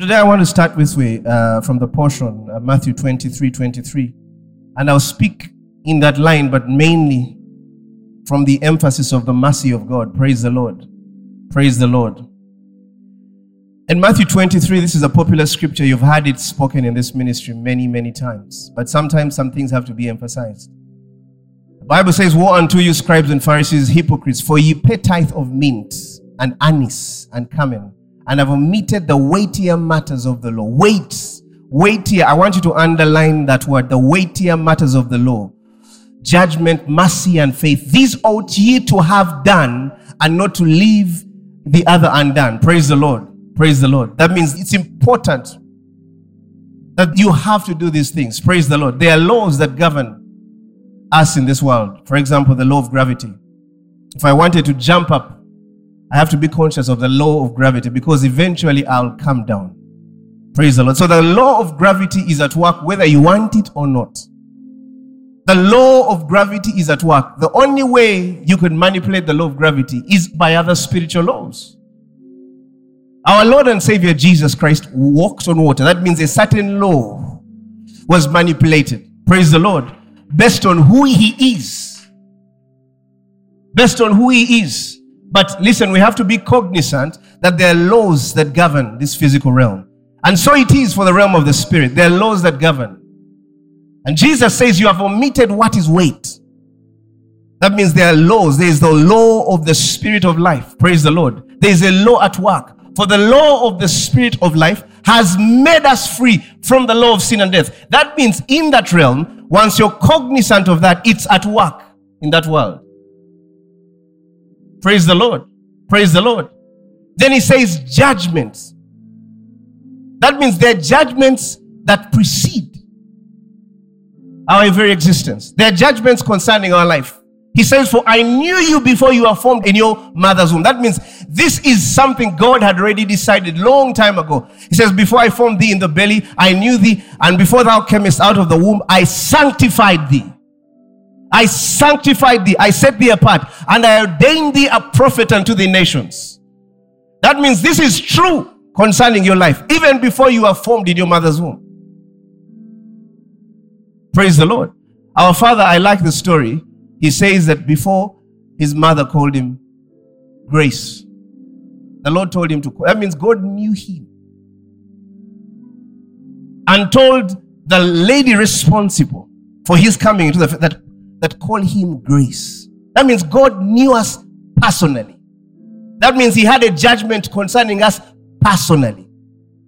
Today I want to start this way from the portion, Matthew 23:23. And I'll speak in that line, but mainly from the emphasis of the mercy of God. Praise the Lord. Praise the Lord. In Matthew 23, this is a popular scripture. You've heard it spoken in this ministry many, many times. But sometimes some things have to be emphasized. The Bible says, "Woe unto you, scribes and Pharisees, hypocrites, for ye pay tithe of mint and anise and cumin, and have omitted the weightier matters of the law." Weightier. I want you to underline that word, the weightier matters of the law. Judgment, mercy, and faith. These ought ye to have done, and not to leave the other undone. Praise the Lord. Praise the Lord. That means it's important that you have to do these things. Praise the Lord. There are laws that govern us in this world. For example, the law of gravity. If I wanted to jump up, I have to be conscious of the law of gravity, because eventually I'll come down. Praise the Lord. So the law of gravity is at work whether you want it or not. The law of gravity is at work. The only way you can manipulate the law of gravity is by other spiritual laws. Our Lord and Savior Jesus Christ walked on water. That means a certain law was manipulated. Praise the Lord. Based on who he is. Based on who he is. But listen, we have to be cognizant that there are laws that govern this physical realm. And so it is for the realm of the spirit. There are laws that govern. And Jesus says, "You have omitted what is weight." That means there are laws. There is the law of the spirit of life. Praise the Lord. There is a law at work. For the law of the spirit of life has made us free from the law of sin and death. That means in that realm, once you're cognizant of that, it's at work in that world. Praise the Lord. Praise the Lord. Then he says judgments. That means there are judgments that precede our very existence. There are judgments concerning our life. He says, "For I knew you before you were formed in your mother's womb." That means this is something God had already decided long time ago. He says, "Before I formed thee in the belly, I knew thee. And before thou camest out of the womb, I sanctified thee. I sanctified thee. I set thee apart. And I ordained thee a prophet unto the nations." That means this is true concerning your life, even before you were formed in your mother's womb. Praise the Lord. Our father, I like the story. He says that before his mother called him Grace, the Lord told him to call. That means God knew him and told the lady responsible for his coming into the that call him Grace. That means God knew us personally. That means he had a judgment concerning us personally.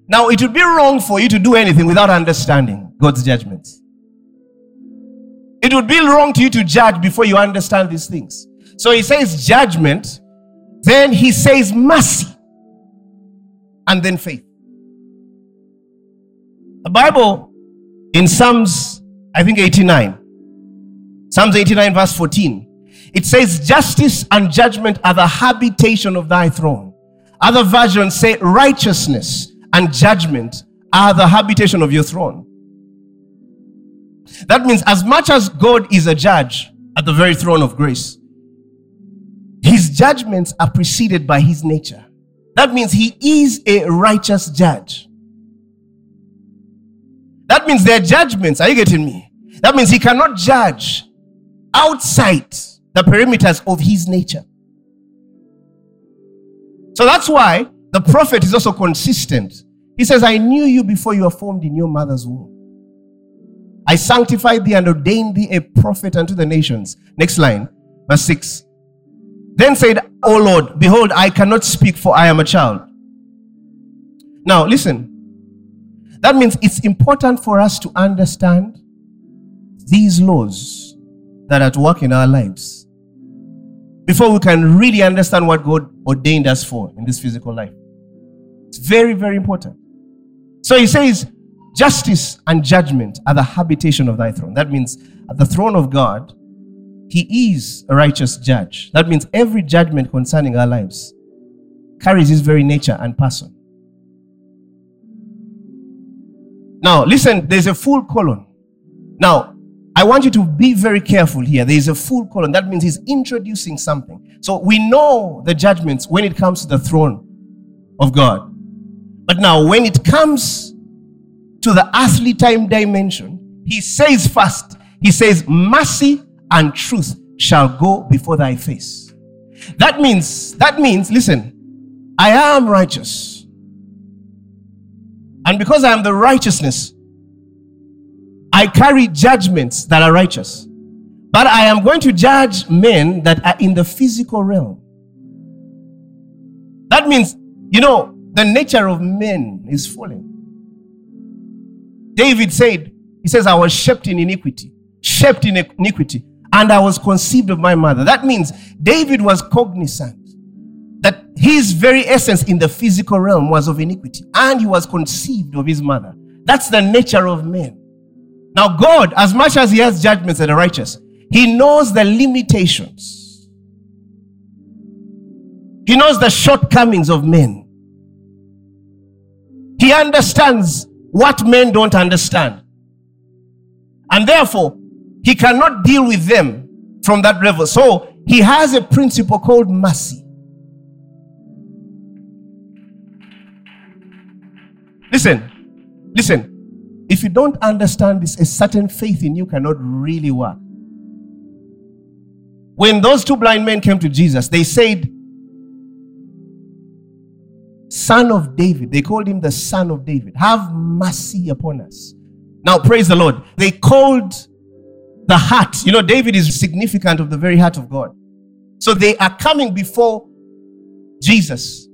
Now, it would be wrong for you to do anything without understanding God's judgments. It would be wrong to you to judge before you understand these things. So he says judgment, then he says mercy, and then faith. The Bible in Psalms, I think 89, Psalms 89 verse 14, it says, "Justice and judgment are the habitation of thy throne." Other versions say righteousness and judgment are the habitation of your throne. That means as much as God is a judge at the very throne of grace, his judgments are preceded by his nature. That means he is a righteous judge. That means their judgments, are you getting me? That means he cannot judge outside the perimeters of his nature. So that's why the prophet is also consistent. He says, "I knew you before you were formed in your mother's womb. I sanctified thee and ordained thee a prophet unto the nations." Next line, verse 6. "Then said, O Lord, behold, I cannot speak, for I am a child." Now, listen. That means it's important for us to understand these laws that are at work in our lives before we can really understand what God ordained us for in this physical life. It's very, very important. So he says, "Justice and judgment are the habitation of thy throne." That means at the throne of God, he is a righteous judge. That means every judgment concerning our lives carries his very nature and person. Now, listen, there's a full colon. Now, I want you to be very careful here. There is a full colon. That means he's introducing something. So we know the judgments when it comes to the throne of God. But now when it comes to the earthly time dimension, he says first, he says, mercy and truth shall go before thy face. That means, listen, I am righteous. And because I am the righteousness, I carry judgments that are righteous. But I am going to judge men that are in the physical realm. That means, you know, the nature of men is fallen. David said, he says, I was shaped in iniquity, and I was conceived of my mother. That means David was cognizant that his very essence in the physical realm was of iniquity, and he was conceived of his mother. That's the nature of men. Now God, as much as he has judgments that are righteous, he knows the limitations. He knows the shortcomings of men. He understands what men don't understand. And therefore, he cannot deal with them from that level. So he has a principle called mercy. Listen. If you don't understand this, a certain faith in you cannot really work. When those two blind men came to Jesus, they said, Son of David. They called him the Son of David. Have mercy upon us. Now, praise the Lord. They called the heart. You know, David is significant of the very heart of God. So they are coming before Jesus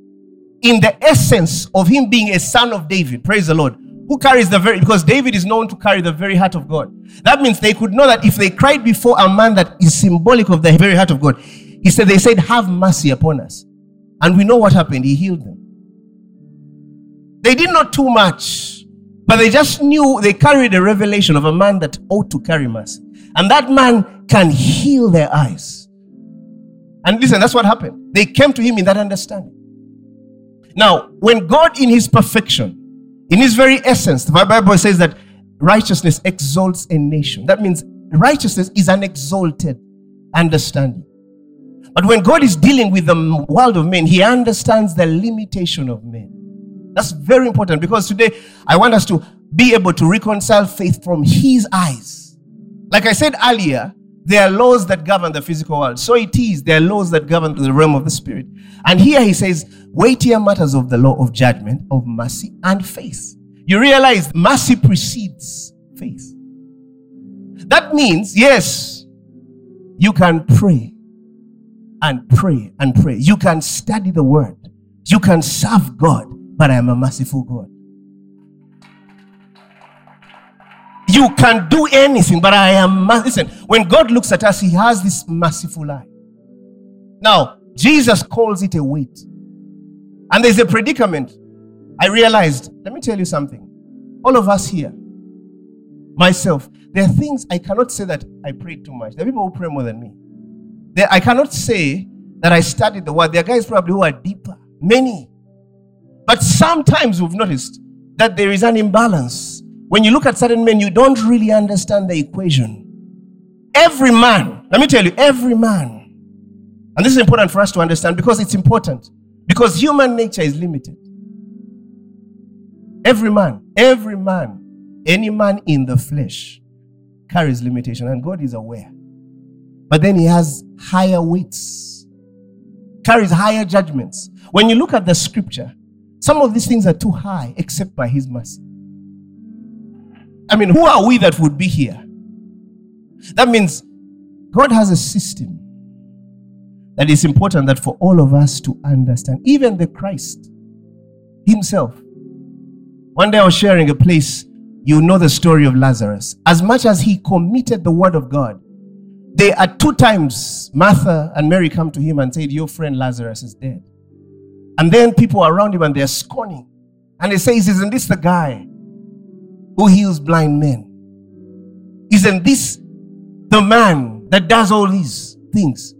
in the essence of him being a son of David. Praise the Lord. Who carries the very, because David is known to carry the very heart of God. That means they could know that if they cried before a man that is symbolic of the very heart of God, he said, they said, have mercy upon us. And we know what happened. He healed them. They did not too much, but they just knew they carried a revelation of a man that ought to carry mercy. And that man can heal their eyes. And listen, that's what happened. They came to him in that understanding. Now, when God in his perfection, in his very essence, the Bible says that righteousness exalts a nation. That means righteousness is an exalted understanding. But when God is dealing with the world of men, he understands the limitation of men. That's very important, because today I want us to be able to reconcile faith from his eyes. Like I said earlier, there are laws that govern the physical world. So it is, there are laws that govern the realm of the spirit. And here he says, weightier matters of the law of judgment, of mercy and faith. You realize mercy precedes faith. That means, yes, you can pray and pray and pray. You can study the word. You can serve God, but I am a merciful God. You can do anything, but I am listen, when God looks at us, he has this merciful eye. Now, Jesus calls it a weight. And there's a predicament. I realized, let me tell you something. All of us here, myself, there are things I cannot say that I prayed too much. There are people who pray more than me. I cannot say that I studied the word. There are guys probably who are deeper, many. But sometimes we've noticed that there is an imbalance. When you look at certain men, you don't really understand the equation. Every man, let me tell you, every man, and this is important for us to understand because it's important, because human nature is limited. Every man, any man in the flesh carries limitation, and God is aware. But then he has higher weights, carries higher judgments. When you look at the scripture, some of these things are too high except by his mercy. I mean, who are we that would be here? That means God has a system that is important that for all of us to understand. Even the Christ himself. One day I was sharing a place, you know the story of Lazarus. As much as he committed the word of God, there are two times Martha and Mary come to him and said, your friend Lazarus is dead. And then people are around him and they're scorning. And they say, isn't this the guy who heals blind men? Isn't this the man that does all these things?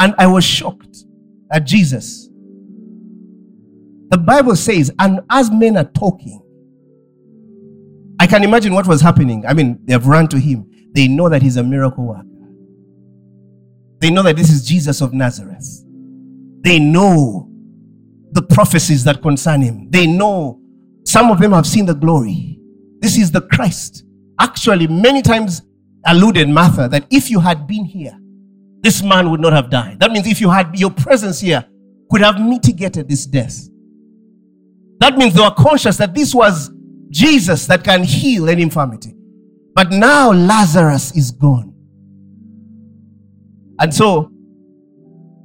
And I was shocked at Jesus. The Bible says, and as men are talking, I can imagine what was happening. I mean, they've run to him. They know that he's a miracle worker. They know that this is Jesus of Nazareth. They know the prophecies that concern him. They know. Some of them have seen the glory. This is the Christ. Actually, many times alluded Martha that if you had been here, this man would not have died. That means if you had your presence here, could have mitigated this death. That means they were conscious that this was Jesus that can heal any infirmity. But now Lazarus is gone. And so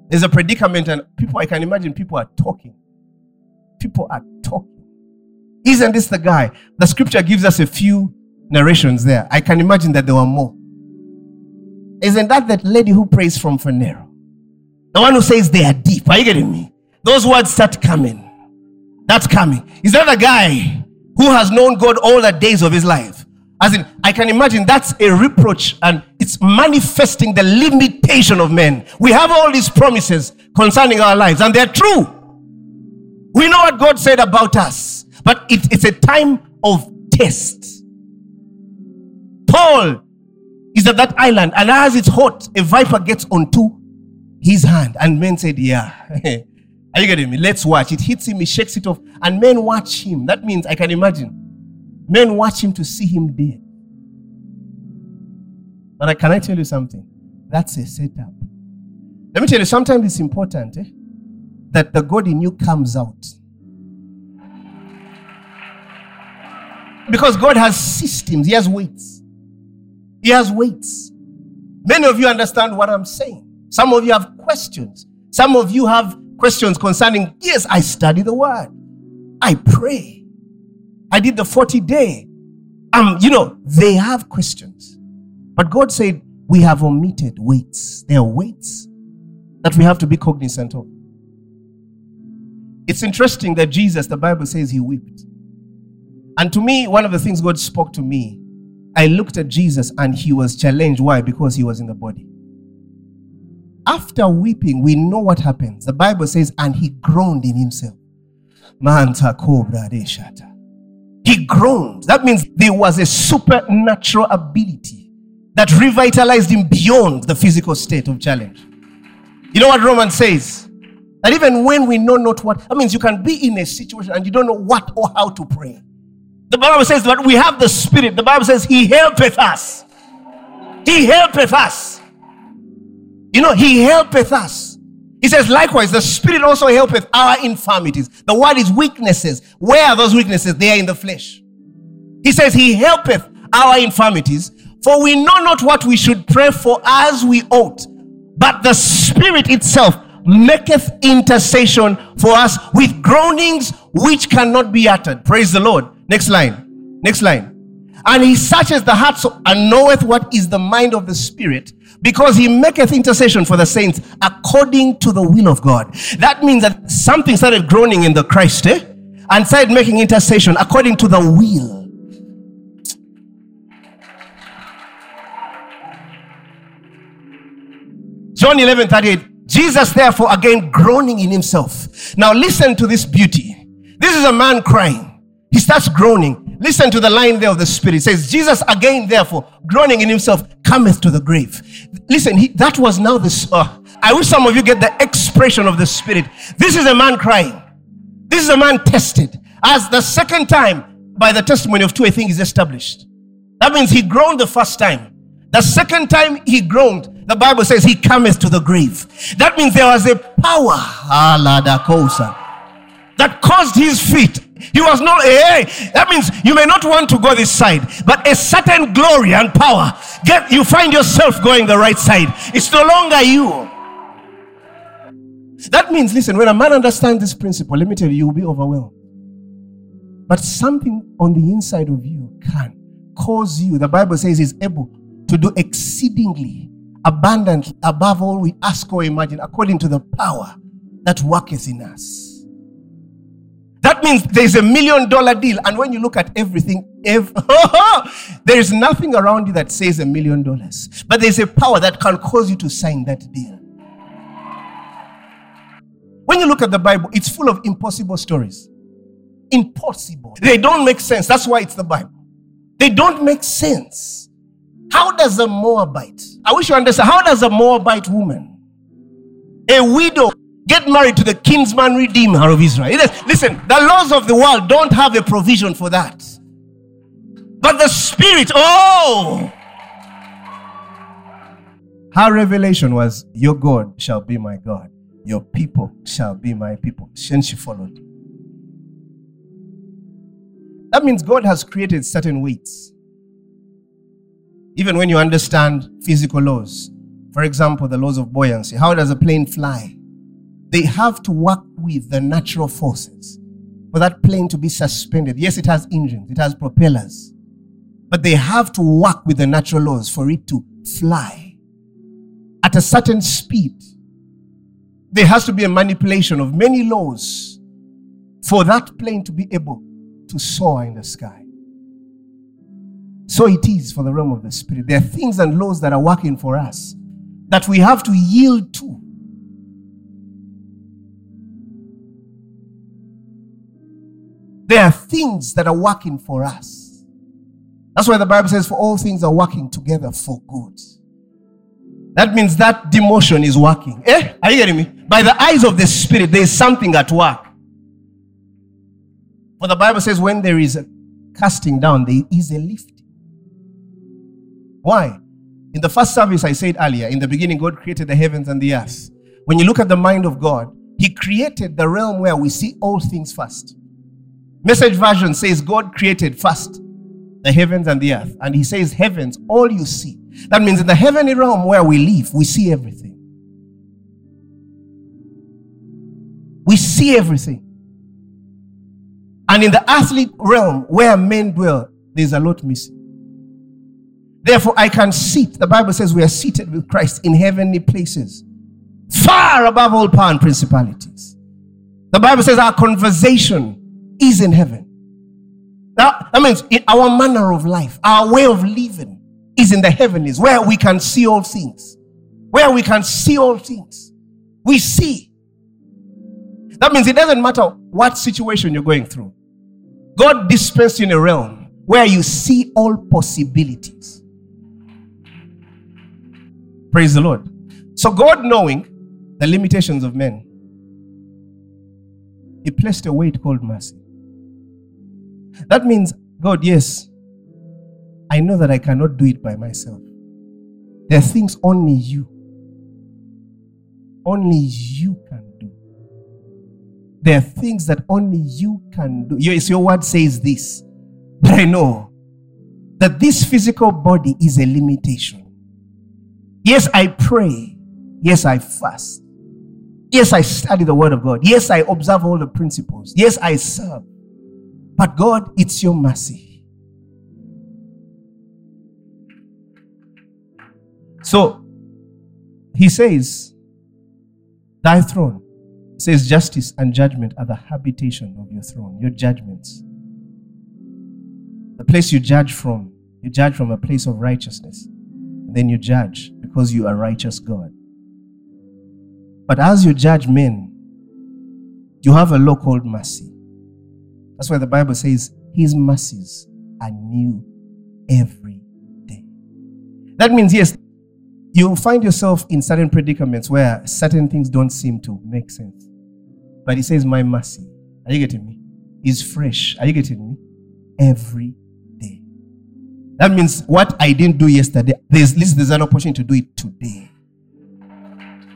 there's a predicament, and people, I can imagine people are talking. People are talking. Isn't this the guy? The scripture gives us a few narrations there. I can imagine that there were more. Isn't that that lady who prays from Phanerao? The one who says they are deep. Are you getting me? Those words start coming. That's coming. Is that a guy who has known God all the days of his life? As in, I can imagine that's a reproach, and it's manifesting the limitation of men. We have all these promises concerning our lives, and they're true. We know what God said about us, but it's a time of test. Paul is at that island, and as it's hot, a viper gets onto his hand, and men said, yeah. Are you getting me? Let's watch. It hits him, he shakes it off, and men watch him. That means, I can imagine, men watch him to see him dead. But can I tell you something? That's a setup. Let me tell you, sometimes it's important that the God in you comes out. Because God has systems. He has weights. He has weights. Many of you understand what I'm saying. Some of you have questions. Some of you have questions concerning, yes, I study the word. I pray. I did the 40-day. They have questions. But God said, we have omitted weights. There are weights that we have to be cognizant of. It's interesting that Jesus, the Bible says he wept. And to me, one of the things God spoke to me, I looked at Jesus and he was challenged. Why? Because he was in the body. After weeping, we know what happens. The Bible says, and he groaned in himself. He groaned. That means there was a supernatural ability that revitalized him beyond the physical state of challenge. You know what Romans says? That even when we know not what, that means you can be in a situation and you don't know what or how to pray. The Bible says that we have the Spirit. The Bible says he helpeth us. He helpeth us. You know, he helpeth us. He says, likewise, the Spirit also helpeth our infirmities. The word is weaknesses. Where are those weaknesses? They are in the flesh. He says, he helpeth our infirmities, for we know not what we should pray for as we ought. But the Spirit itself maketh intercession for us with groanings which cannot be uttered. Praise the Lord. Next line. Next line. And he searches the hearts and knoweth what is the mind of the Spirit, because he maketh intercession for the saints according to the will of God. That means that something started groaning in the Christ, and started making intercession according to the will. John 11:38, Jesus therefore again groaning in himself. Now listen to this beauty. This is a man crying. He starts groaning. Listen to the line there of the Spirit. It says, Jesus again, therefore, groaning in himself, cometh to the grave. Listen, that was now this. I wish some of you get the expression of the Spirit. This is a man crying. This is a man tested. As the second time, by the testimony of two, I think is established. That means he groaned the first time. The second time he groaned, the Bible says he cometh to the grave. That means there was a power that caused his feet. He was not, that means you may not want to go this side, but a certain glory and power, you find yourself going the right side. It's no longer you. That means, listen, when a man understands this principle, let me tell you, you'll be overwhelmed. But something on the inside of you can cause you, the Bible says, is able to do exceedingly, abundantly, above all we ask or imagine, according to the power that worketh in us. That means there's $1 million deal. And when you look at everything, there is nothing around you that says $1 million. But there's a power that can cause you to sign that deal. When you look at the Bible, it's full of impossible stories. Impossible. They don't make sense. That's why it's the Bible. They don't make sense. How does a Moabite, I wish you understand, how does a Moabite woman, a widow, Get married to the kinsman redeemer of Israel. Listen, the laws of the world don't have a provision for that. But the Spirit, her revelation was, your God shall be my God. Your people shall be my people. And she followed. That means God has created certain weights. Even when you understand physical laws, for example, the laws of buoyancy, how does a plane fly? They have to work with the natural forces for that plane to be suspended. Yes, it has engines, it has propellers, but they have to work with the natural laws for it to fly at a certain speed. There has to be a manipulation of many laws for that plane to be able to soar in the sky. So it is for the realm of the Spirit. There are things and laws that are working for us that we have to yield to. There are things that are working for us. That's why the Bible says, for all things are working together for good. That means that demotion is working. Are you getting me? By the eyes of the Spirit, there is something at work. For the Bible says, when there is a casting down, there is a lifting. Why? In the first service, I said earlier, in the beginning, God created the heavens and the earth. When you look at the mind of God, He created the realm where we see all things first. Message version says God created first the heavens and the earth. And He says, heavens, all you see. That means in the heavenly realm where we live, we see everything. We see everything. And in the earthly realm where men dwell, there's a lot missing. Therefore, I can sit. The Bible says we are seated with Christ in heavenly places, far above all power and principalities. The Bible says our conversation is in heaven. That means our manner of life, our way of living is in the heavenlies, where we can see all things. Where we can see all things. We see. That means it doesn't matter what situation you're going through. God dispensed you in a realm where you see all possibilities. Praise the Lord. So God, knowing the limitations of men, He placed a weight called mercy. That means, God, yes, I know that I cannot do it by myself. There are things only you can do. There are things that only you can do. Your word says this, but I know that this physical body is a limitation. Yes, I pray. Yes, I fast. Yes, I study the Word of God. Yes, I observe all the principles. Yes, I serve. But God, it's your mercy. So, He says, thy throne, says justice and judgment are the habitation of your throne, your judgments. The place you judge from a place of righteousness. And then you judge because you are righteous God. But as you judge men, you have a law called mercy. That's why the Bible says, His mercies are new every day. That means, yes, you'll find yourself in certain predicaments where certain things don't seem to make sense. But He says, my mercy, are you getting me? Is fresh, are you getting me? Every day. That means what I didn't do yesterday, there's an opportunity to do it today.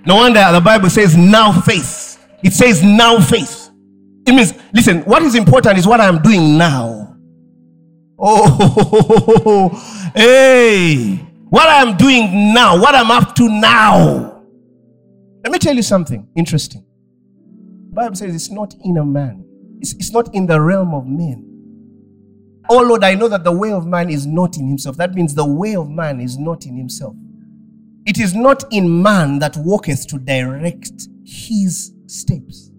No wonder the Bible says, now faith. It says, now faith. It means, listen, what is important is what I'm doing now. Oh, hey. What I'm doing now, what I'm up to now. Let me tell you something interesting. The Bible says it's not in a man. It's not in the realm of men. Oh, Lord, I know that the way of man is not in himself. That means the way of man is not in himself. It is not in man that walketh to direct his steps.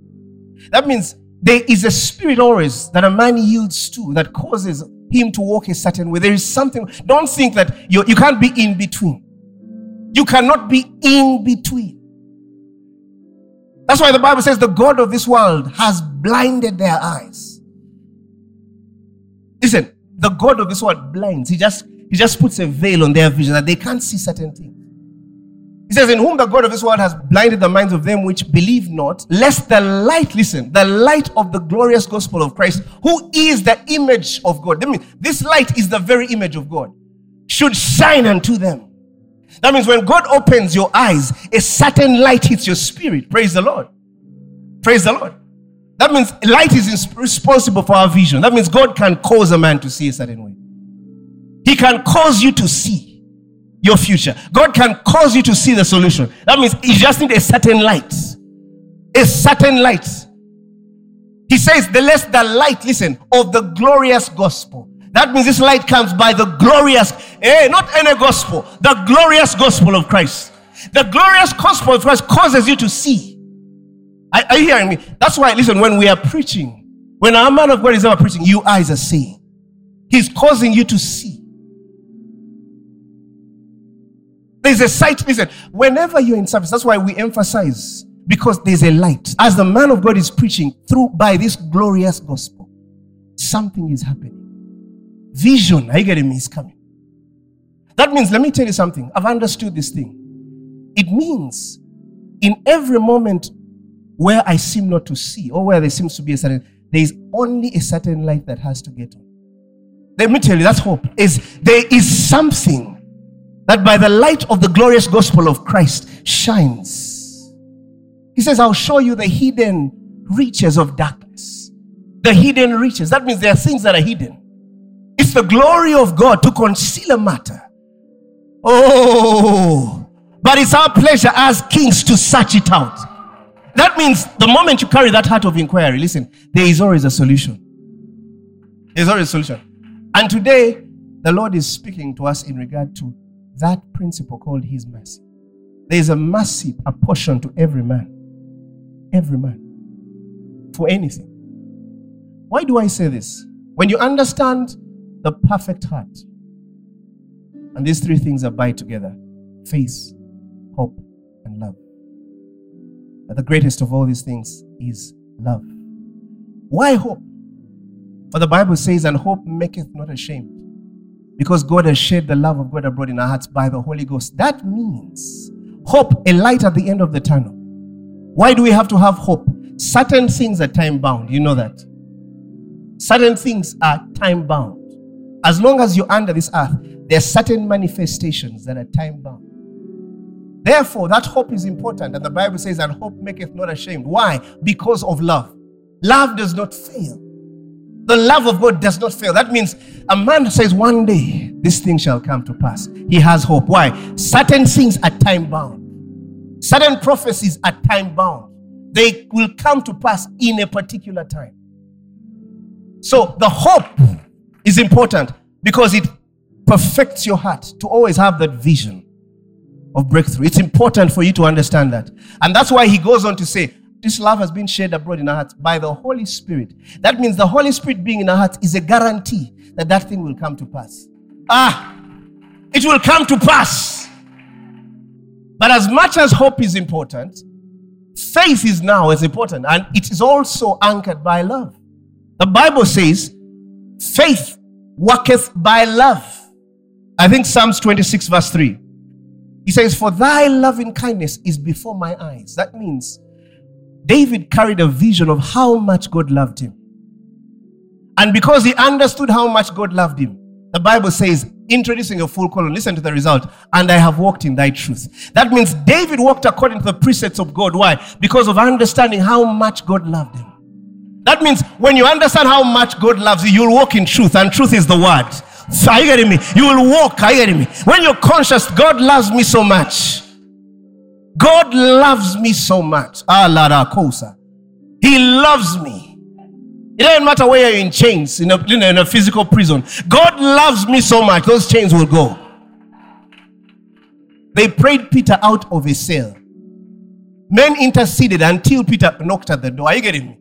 That means there is a spirit always that a man yields to that causes him to walk a certain way. There is something. Don't think that you can't be in between. You cannot be in between. That's why the Bible says the God of this world has blinded their eyes. Listen, the God of this world blinds. He just puts a veil on their vision that they can't see certain things. says, in whom the God of this world has blinded the minds of them which believe not, lest the light, listen, the light of the glorious gospel of Christ, who is the image of God. That means this light is the very image of God, should shine unto them. That means when God opens your eyes, a certain light hits your spirit. Praise the Lord. Praise the Lord. That means light is responsible for our vision. That means God can cause a man to see a certain way. He can cause you to see your future. God can cause you to see the solution. That means you just need a certain light. A certain light. He says, the light, listen, of the glorious gospel. That means this light comes by the glorious, not any gospel, the glorious gospel of Christ. The glorious gospel of Christ causes you to see. Are you hearing me? That's why, listen, when we are preaching, when our man of God is ever preaching, you eyes are seeing. He's causing you to see. There's a sight, listen, whenever you're in service, that's why we emphasize, because there's a light. As the man of God is preaching by this glorious gospel, something is happening. Vision, are you getting me? Is coming. That means, let me tell you something. I've understood this thing. It means in every moment where I seem not to see, or where there seems to be there is only a certain light that has to get on. Let me tell you, that's hope. There is something that by the light of the glorious gospel of Christ shines. He says, I'll show you the hidden riches of darkness. The hidden riches. That means there are things that are hidden. It's the glory of God to conceal a matter. Oh, but it's our pleasure as kings to search it out. That means the moment you carry that heart of inquiry, listen, there is always a solution. There's always a solution. And today, the Lord is speaking to us in regard to that principle called His mercy. There is a mercy apportioned to every man. Every man. For anything. Why do I say this? When you understand the perfect heart, and these three things abide together, faith, hope, and love. But the greatest of all these things is love. Why hope? For the Bible says, and hope maketh not ashamed, because God has shed the love of God abroad in our hearts by the Holy Ghost. That means hope, a light at the end of the tunnel. Why do we have to have hope? Certain things are time bound, you know that. Certain things are time bound. As long as you're under this earth, there are certain manifestations that are time-bound. Therefore, that hope is important. And the Bible says, and hope maketh not ashamed. Why? Because of love. Love does not fail. The love of God does not fail. That means a man says, one day, this thing shall come to pass. He has hope. Why? Certain things are time-bound. Certain prophecies are time-bound. They will come to pass in a particular time. So, the hope is important because it perfects your heart to always have that vision of breakthrough. It's important for you to understand that. And that's why he goes on to say, this love has been shed abroad in our hearts by the Holy Spirit. That means the Holy Spirit being in our hearts is a guarantee that that thing will come to pass. It will come to pass. But as much as hope is important, faith is now as important, and it is also anchored by love. The Bible says, faith worketh by love. I think Psalms 26 verse 3. He says, for thy loving kindness is before my eyes. That means David carried a vision of how much God loved him. And because he understood how much God loved him, the Bible says, introducing a full column, listen to the result, and I have walked in thy truth. That means David walked according to the precepts of God. Why? Because of understanding how much God loved him. That means when you understand how much God loves you, you'll walk in truth, and truth is the word. So are you getting me? You will walk, are you getting me? When you're conscious, God loves me so much. God loves me so much. He loves me. It doesn't matter where you're in chains, in a physical prison. God loves me so much, those chains will go. They prayed Peter out of a cell. Men interceded until Peter knocked at the door. Are you getting me?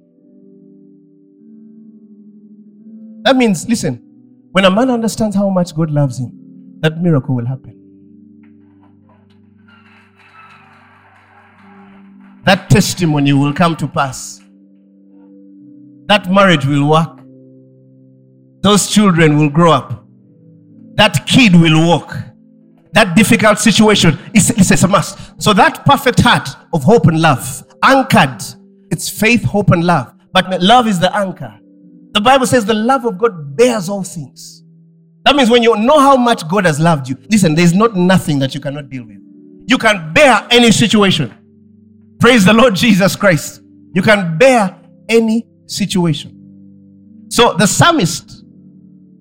That means, listen, when a man understands how much God loves him, that miracle will happen. That testimony will come to pass. That marriage will work. Those children will grow up. That kid will walk. that difficult situation, it's a must. So that perfect heart of hope and love, anchored, it's faith, hope, and love. But love is the anchor. The Bible says the love of God bears all things. That means when you know how much God has loved you, listen, there's not nothing that you cannot deal with. You can bear any situation. Praise the Lord Jesus Christ. You can bear any situation. So the psalmist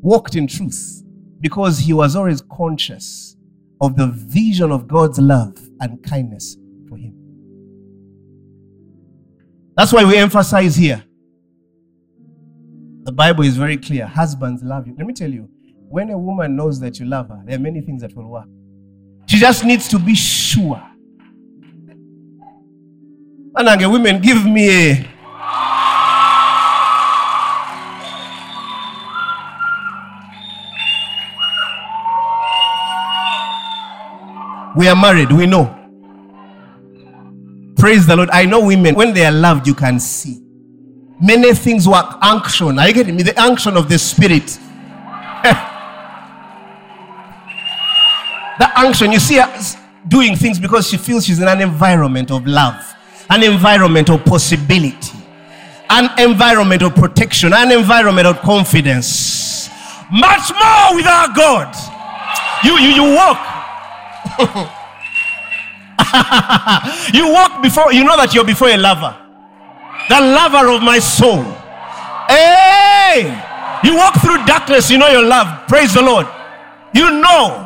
walked in truth because he was always conscious of the vision of God's love and kindness for him. That's why we emphasize here. The Bible is very clear. Husbands, love you. Let me tell you, when a woman knows that you love her, there are many things that will work. She just needs to be sure. Anange, women, give me a... We are married, we know. Praise the Lord. I know women, when they are loved, you can see. Many things work action. Are you getting me? The action of the Spirit. The action. You see her doing things because she feels she's in an environment of love. An environment of possibility. An environment of protection. An environment of confidence. Much more without God. You walk. You walk before, you know that you're before a lover. The lover of my soul. Hey! You walk through darkness, you know you're loved. Praise the Lord. You know.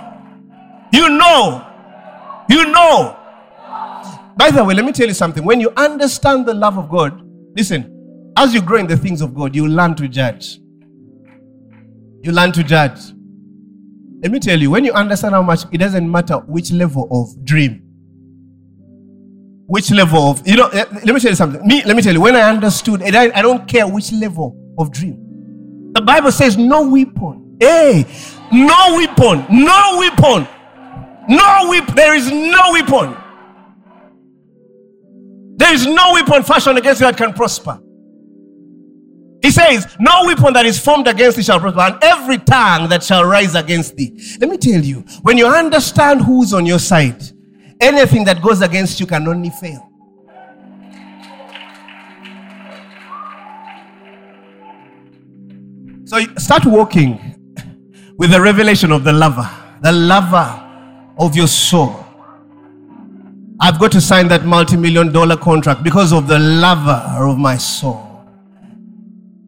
By the way, let me tell you something. When you understand the love of God, listen, as you grow in the things of God, you learn to judge. Let me tell you, when you understand how much, it doesn't matter which level of dream. Which level of, you know, let me tell you something. Let me tell you, when I understood, and I don't care which level of dream. The Bible says no weapon. Hey, no weapon. There is no weapon fashioned against you that can prosper. He says, no weapon that is formed against thee shall prosper, and every tongue that shall rise against thee. Let me tell you, when you understand who's on your side, anything that goes against you can only fail. So you start walking with the revelation of the lover of your soul. I've got to sign that multi-million-dollar contract because of the lover of my soul.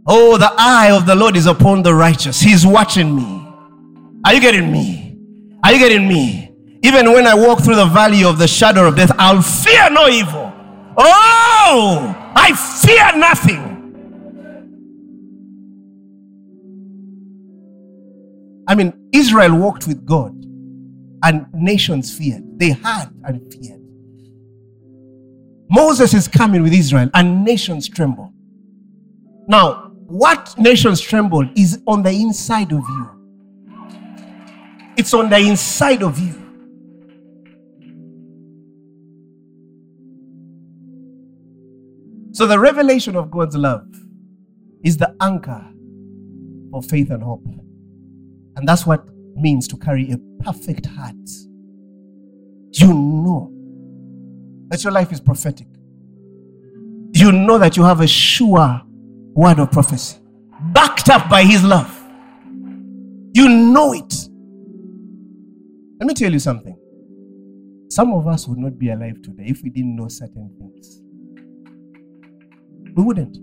Oh, the eye of the Lord is upon the righteous. He's watching me. Are you getting me? Even when I walk through the valley of the shadow of death, I'll fear no evil. Oh, I fear nothing. I mean, Israel walked with God and nations feared. They had and feared. Moses is coming with Israel and nations tremble. Now, what nations tremble is on the inside of you. It's on the inside of you. So the revelation of God's love is the anchor for faith and hope. And that's what it means to carry a perfect heart. You know that your life is prophetic. You know that you have a sure word of prophecy, backed up by his love. You know it. Let me tell you something. Some of us would not be alive today if we didn't know certain things. We wouldn't.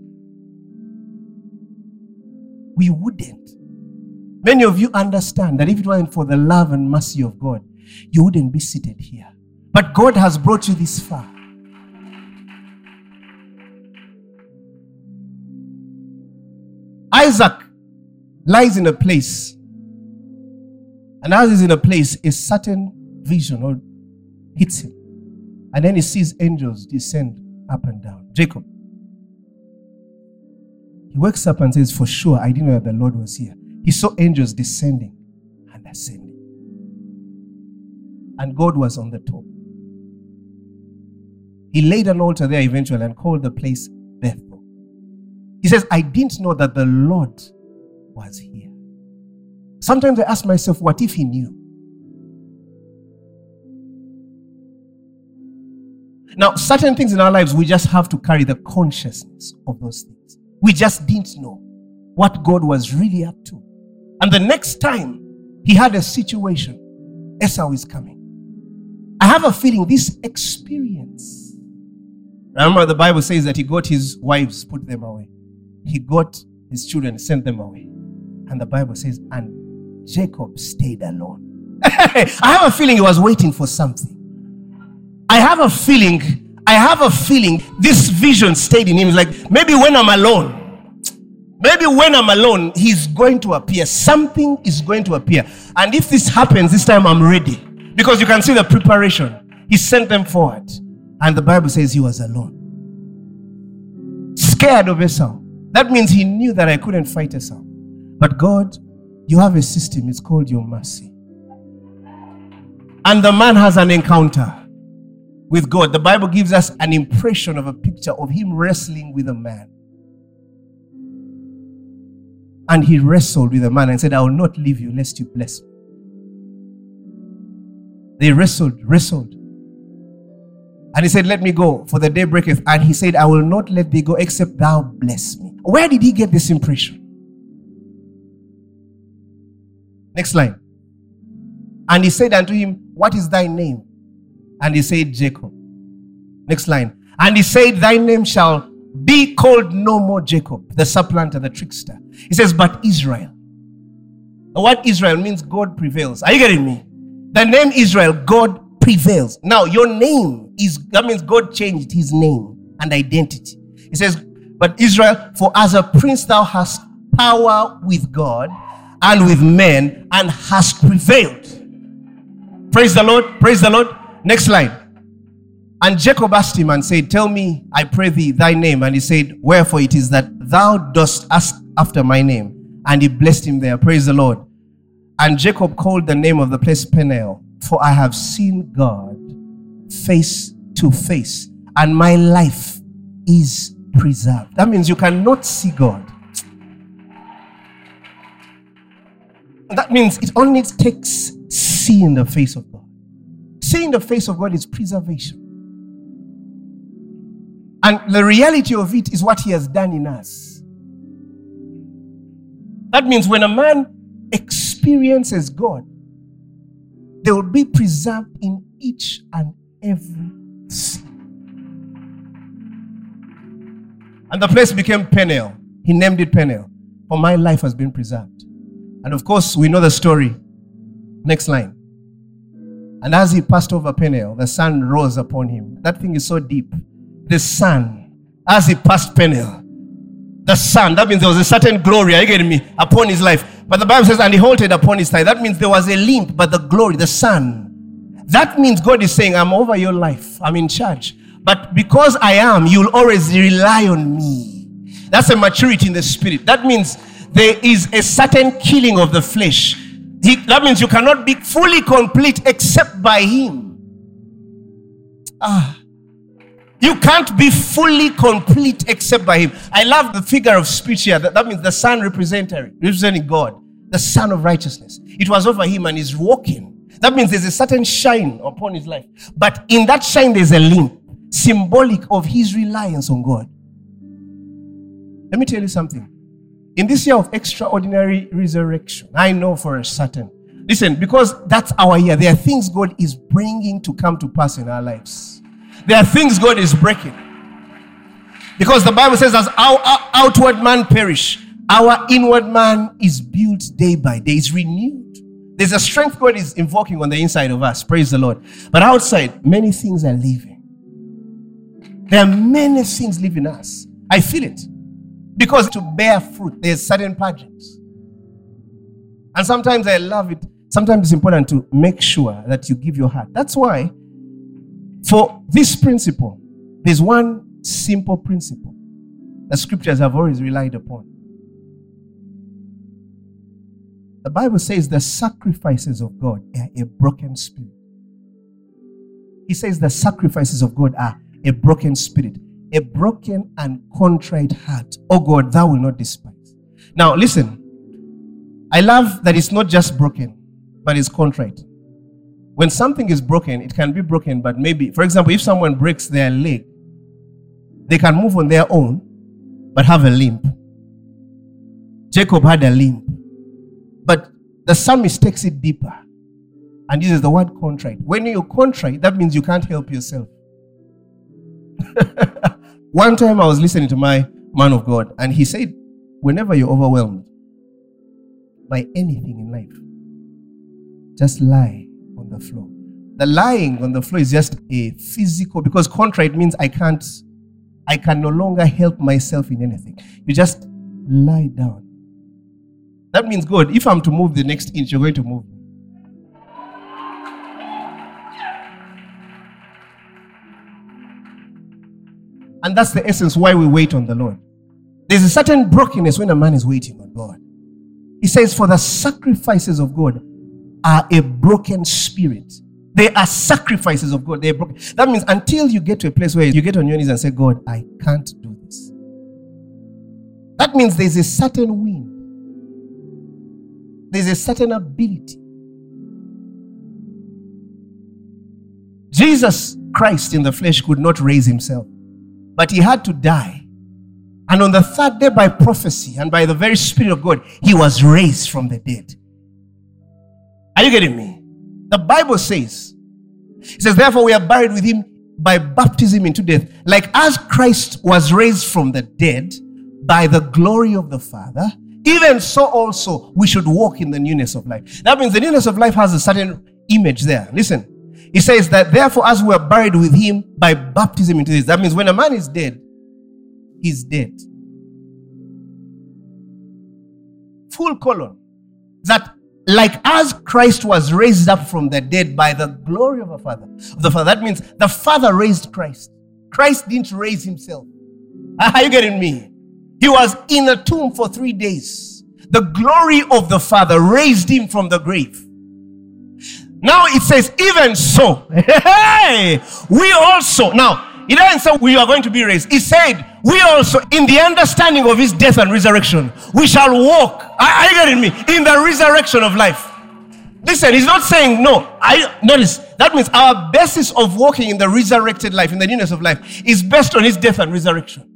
Many of you understand that if it weren't for the love and mercy of God, you wouldn't be seated here. But God has brought you this far. Isaac lies in a place, and as he's in a place, a certain vision hits him, and then he sees angels descend up and down. Jacob, he wakes up and says, for sure, I didn't know that the Lord was here. He saw angels descending and ascending, and God was on the top. He laid an altar there eventually and called the place Bethel. He says, I didn't know that the Lord was here. Sometimes I ask myself, what if he knew? Now, certain things in our lives, we just have to carry the consciousness of those things. We just didn't know what God was really up to. And the next time he had a situation, Esau is coming. I have a feeling this experience. Remember, the Bible says that he got his wives, put them away. He got his children, sent them away. And the Bible says, and Jacob stayed alone. I have a feeling he was waiting for something. I have a feeling this vision stayed in him. It's like, maybe when I'm alone, he's going to appear. Something is going to appear. And if this happens, this time I'm ready. Because you can see the preparation. He sent them forward. And the Bible says he was alone. Scared of Esau. That means he knew that I couldn't fight Esau. But God, you have a system. It's called your mercy. And the man has an encounter with God. The Bible gives us an impression of a picture of him wrestling with a man. And he wrestled with a man and said, I will not leave you lest you bless me. They wrestled. And he said, let me go, for the day breaketh. And he said, I will not let thee go, except thou bless me. Where did he get this impression? Next line. And he said unto him, what is thy name? And he said, Jacob. Next line. And he said, thy name shall be called no more Jacob, the supplanter, the trickster. He says, but Israel. The word Israel means God prevails. Are you getting me? The name Israel, God prevails. Now, your name that means God changed his name and identity. He says, but Israel, for as a prince thou hast power with God and with men and hast prevailed. Praise the Lord, praise the Lord. Next line. And Jacob asked him and said, tell me, I pray thee, thy name. And he said, wherefore it is that thou dost ask after my name. And he blessed him there. Praise the Lord. And Jacob called the name of the place Peniel, for I have seen God face to face, and my life is preserved. That means you cannot see God. That means it only takes seeing the face of God. Seeing the face of God is preservation. And the reality of it is what he has done in us. That means when a man experiences God, they will be preserved in each and every sin. And the place became Peniel. He named it Peniel. For my life has been preserved. And of course, we know the story. Next line. And as he passed over Peniel, the sun rose upon him. That thing is so deep. The sun, as he passed Peniel, the sun, that means there was a certain glory, are you getting me, upon his life. But the Bible says, and he halted upon his thigh. That means there was a limp, but the glory, the sun. That means God is saying, I'm over your life. I'm in charge. But because I am, you'll always rely on me. That's a maturity in the spirit. That means there is a certain killing of the flesh. That means you cannot be fully complete except by him. You can't be fully complete except by him. I love the figure of speech here. That means the son representing God, the son of righteousness. It was over him and he's walking. That means there's a certain shine upon his life. But in that shine, there's a limp, symbolic of his reliance on God. Let me tell you something. In this year of extraordinary resurrection, I know for a certain. Listen, because that's our year. There are things God is bringing to come to pass in our lives. There are things God is breaking. Because the Bible says, as our outward man perish, our inward man is built day by day. It's renewed. There's a strength God is invoking on the inside of us. Praise the Lord. But outside, many things are living. There are many things living us. I feel it. Because to bear fruit, there's certain pageants. And sometimes I love it. Sometimes it's important to make sure that you give your heart. That's why for this principle, there's one simple principle that scriptures have always relied upon. The Bible says the sacrifices of God are a broken spirit. He says the sacrifices of God are a broken spirit, a broken and contrite heart. Oh God, thou will not despise. Now listen, I love that it's not just broken, but it's contrite. When something is broken, it can be broken, but maybe, for example, if someone breaks their leg, they can move on their own, but have a limp. Jacob had a limp. But the psalmist takes it deeper. And this is the word contrite. When you're contrite, that means you can't help yourself. One time I was listening to my man of God, and he said, whenever you're overwhelmed by anything in life, just lie on the floor. The lying on the floor is just a physical, because contrite means I can no longer help myself in anything. You just lie down. That means, God, if I'm to move the next inch, you're going to move me. And that's the essence why we wait on the Lord. There's a certain brokenness when a man is waiting on God. He says, for the sacrifices of God are a broken spirit. They are sacrifices of God. They are broken. That means until you get to a place where you get on your knees and say, God, I can't do this. That means there's a certain wind. There's a certain ability. Jesus Christ in the flesh could not raise himself. But he had to die. And on the third day, by prophecy and by the very Spirit of God, he was raised from the dead. Are you getting me? The Bible says, it says, therefore we are buried with him by baptism into death. Like as Christ was raised from the dead by the glory of the Father, even so also we should walk in the newness of life. That means the newness of life has a certain image there. Listen. He says that, therefore, as we are buried with him by baptism into this. That means when a man is dead, he's dead. Full colon. That like as Christ was raised up from the dead by the glory of the Father. That means the Father raised Christ. Christ didn't raise himself. Are you getting me? He was in a tomb for 3 days. The glory of the Father raised him from the grave. Now it says, even so, we also, now, it doesn't say we are going to be raised. It said, we also, in the understanding of his death and resurrection, we shall walk, are you getting me, in the resurrection of life. Listen, he's not saying, no, notice, that means our basis of walking in the resurrected life, in the newness of life, is based on his death and resurrection.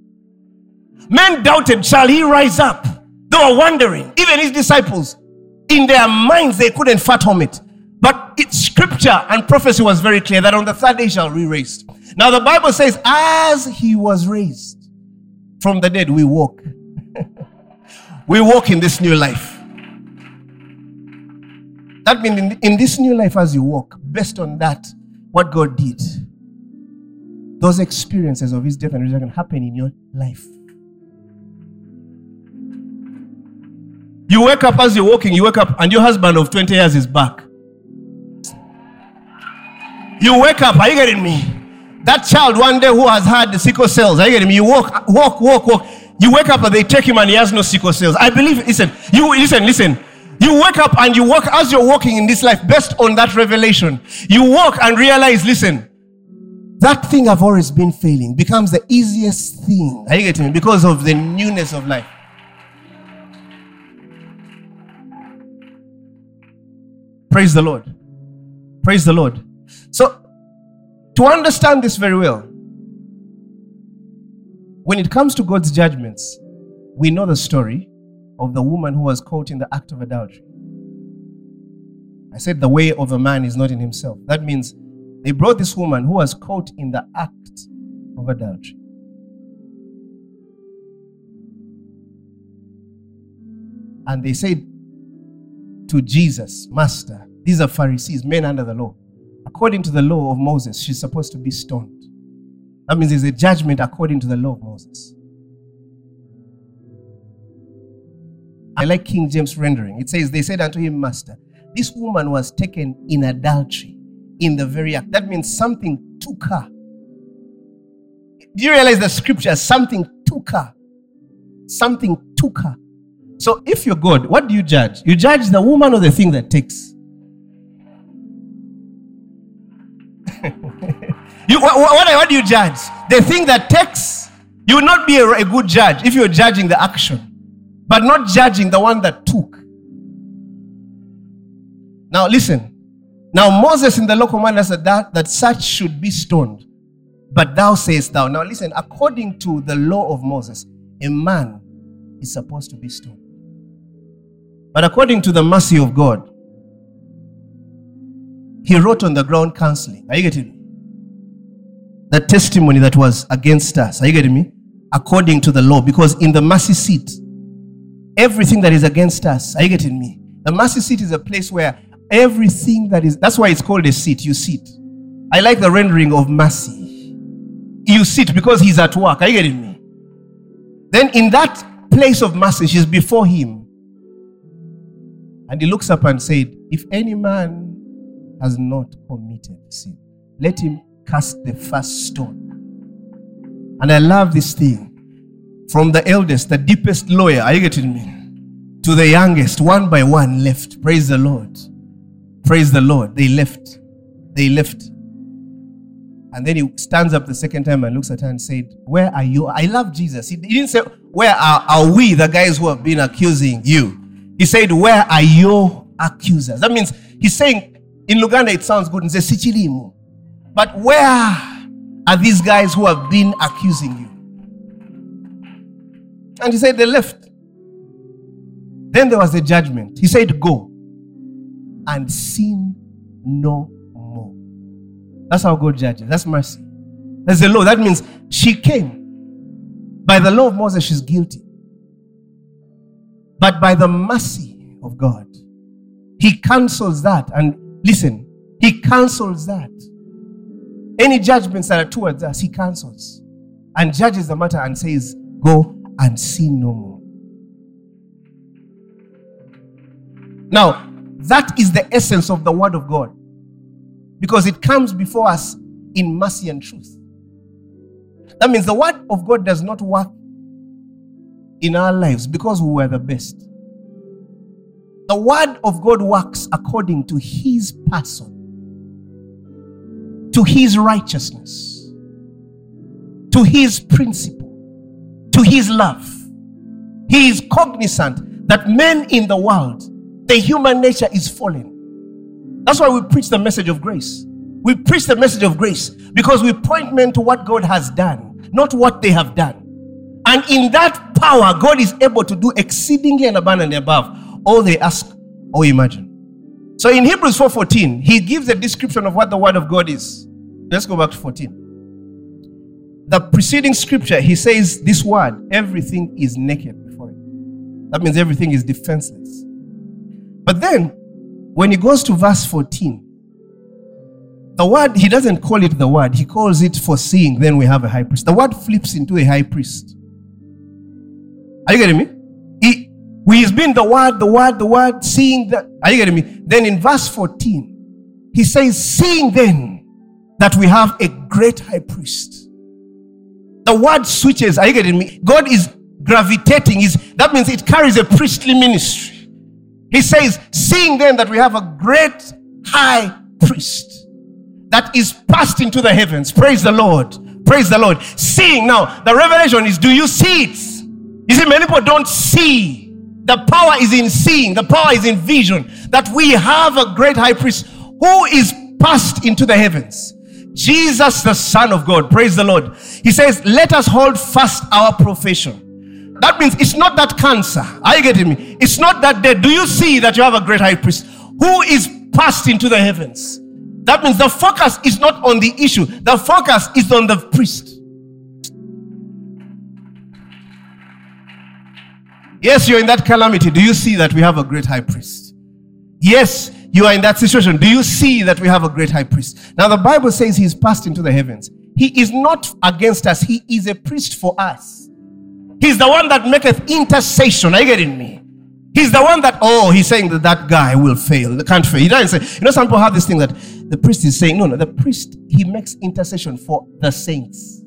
Men doubted, shall he rise up? They were wondering, even his disciples, in their minds, they couldn't fathom it. But it's scripture and prophecy was very clear that on the third day shall be raised. Now the Bible says, as he was raised from the dead, we walk. We walk in this new life. That means in this new life as you walk, based on that, what God did, those experiences of his death and resurrection happen in your life. You wake up as you're walking, you wake up and your husband of 20 years is back. You wake up, are you getting me? That child one day who has had the sickle cells, are you getting me? You walk. You wake up and they take him and he has no sickle cells. I believe, listen. You wake up and you walk as you're walking in this life based on that revelation. You walk and realize, listen, that thing I've always been failing becomes the easiest thing, are you getting me? Because of the newness of life. Praise the Lord. Praise the Lord. So, to understand this very well, when it comes to God's judgments, we know the story of the woman who was caught in the act of adultery. I said the way of a man is not in himself. That means they brought this woman who was caught in the act of adultery. And they said to Jesus, Master, these are Pharisees, men under the law. According to the law of Moses, she's supposed to be stoned. That means there's a judgment according to the law of Moses. I like King James rendering. It says, they said unto him, Master, this woman was taken in adultery, in the very act. That means something took her. Do you realize the scripture? Something took her. Something took her. So if you're God, what do you judge? You judge the woman or the thing that takes? What do you judge? The thing that takes, you will not be a good judge if you're judging the action, but not judging the one that took. Now listen, Now Moses in the local manner said that such should be stoned. But thou sayest thou. Now listen, according to the law of Moses, a man is supposed to be stoned. But according to the mercy of God, he wrote on the ground counseling. Are you getting me? The testimony that was against us. Are you getting me? According to the law. Because in the mercy seat, everything that is against us. Are you getting me? The mercy seat is a place where everything that is... That's why it's called a seat. You sit. I like the rendering of mercy. You sit because he's at work. Are you getting me? Then in that place of mercy, she's before him. And he looks up and said, if any man has not committed sin, let him cast the first stone. And I love this thing. From the eldest, the deepest lawyer, are you getting me? To the youngest, one by one left. Praise the Lord. Praise the Lord. They left. They left. And then he stands up the second time and looks at her and said, where are you? I love Jesus. He didn't say, where are we, the guys who have been accusing you? He said, where are your accusers? That means he's saying, in Luganda it sounds good, and says, Sichilimu. But where are these guys who have been accusing you? And he said, they left. Then there was the judgment. He said, go and sin no more. That's how God judges. That's mercy. That's the law. That means she came. By the law of Moses, she's guilty. But by the mercy of God, he cancels that. And listen, he cancels that. Any judgments that are towards us, he cancels. And judges the matter and says, go and sin no more. Now, that is the essence of the Word of God. Because it comes before us in mercy and truth. That means the Word of God does not work in our lives because we were the best. The Word of God works according to His person, to His righteousness, to His principle, to His love. He is cognizant that men in the world, the human nature is fallen. That's why we preach the message of grace. We preach the message of grace because we point men to what God has done, not what they have done. And in that power, God is able to do exceedingly and abundantly above all they ask or imagine. So in Hebrews 4:14, he gives a description of what the Word of God is. Let's go back to 14. The preceding scripture, he says this word, everything is naked before it. That means everything is defenseless. But then, when he goes to verse 14, the word, he doesn't call it the word. He calls it foreseeing. Then we have a high priest. The word flips into a high priest. Are you getting me? He's been the word, seeing that. Are you getting me? Then in verse 14, he says, seeing then that we have a great high priest. The word switches. Are you getting me? God is gravitating. That means it carries a priestly ministry. He says, seeing then that we have a great high priest that is passed into the heavens. Praise the Lord. Praise the Lord. Seeing. Now, the revelation is, do you see it? You see, many people don't see. The power is in seeing. The power is in vision. That we have a great high priest who is passed into the heavens. Jesus, the Son of God. Praise the Lord. He says, let us hold fast our profession. That means it's not that cancer. Are you getting me? It's not that dead. Do you see that you have a great high priest who is passed into the heavens? That means the focus is not on the issue. The focus is on the priest. Yes, you're in that calamity. Do you see that we have a great high priest? Yes. You are in that situation. Do you see that we have a great high priest? Now the Bible says he's passed into the heavens. He is not against us. He is a priest for us. He's the one that maketh intercession. Are you getting me? He's the one that, he's saying that guy will fail. They can't fail. He doesn't say, some people have this thing that the priest is saying, no, the priest, he makes intercession for the saints.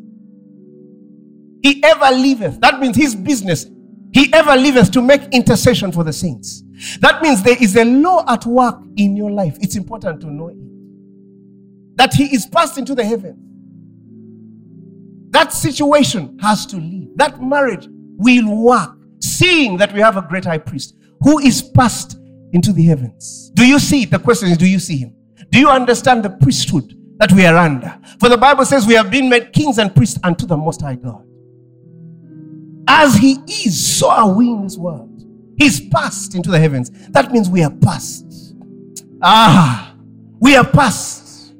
He ever liveth. That means his business. He ever liveth to make intercession for the saints. That means there is a law at work in your life. It's important to know it. That he is passed into the heaven. That situation has to leave. That marriage will work. Seeing that we have a great high priest who is passed into the heavens. Do you see it? The question is, do you see him? Do you understand the priesthood that we are under? For the Bible says we have been made kings and priests unto the Most High God. As He is, so are we in this world. He's passed into the heavens. That means we are passed. We are passed.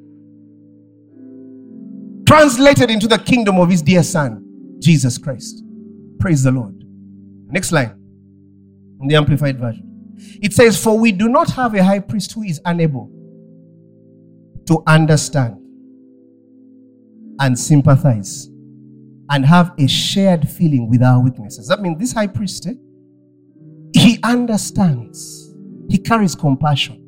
Translated into the kingdom of His dear Son, Jesus Christ. Praise the Lord. Next line. In the Amplified Version. It says, for we do not have a high priest who is unable to understand and sympathize and have a shared feeling with our weaknesses. That means this high priest, he understands. He carries compassion.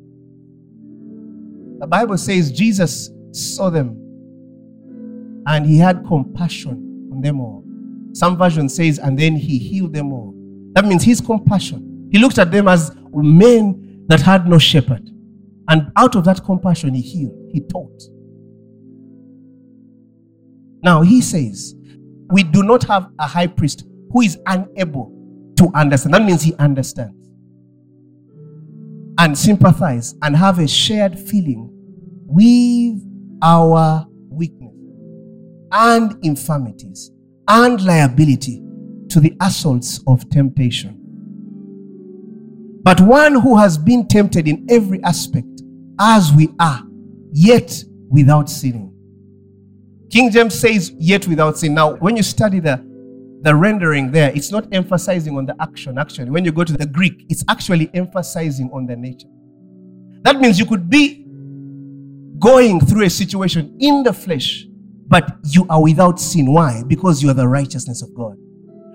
The Bible says Jesus saw them and He had compassion on them all. Some version says, and then He healed them all. That means His compassion. He looked at them as men that had no shepherd. And out of that compassion, He healed, He taught. Now He says, we do not have a high priest who is unable to understand. That means He understands. And sympathize and have a shared feeling with our weakness and infirmities and liability to the assaults of temptation. But one who has been tempted in every aspect as we are, yet without sinning. King James says, yet without sin. Now, when you study the rendering there, it's not emphasizing on the action. Actually, when you go to the Greek, it's actually emphasizing on the nature. That means you could be going through a situation in the flesh, but you are without sin. Why? Because you are the righteousness of God.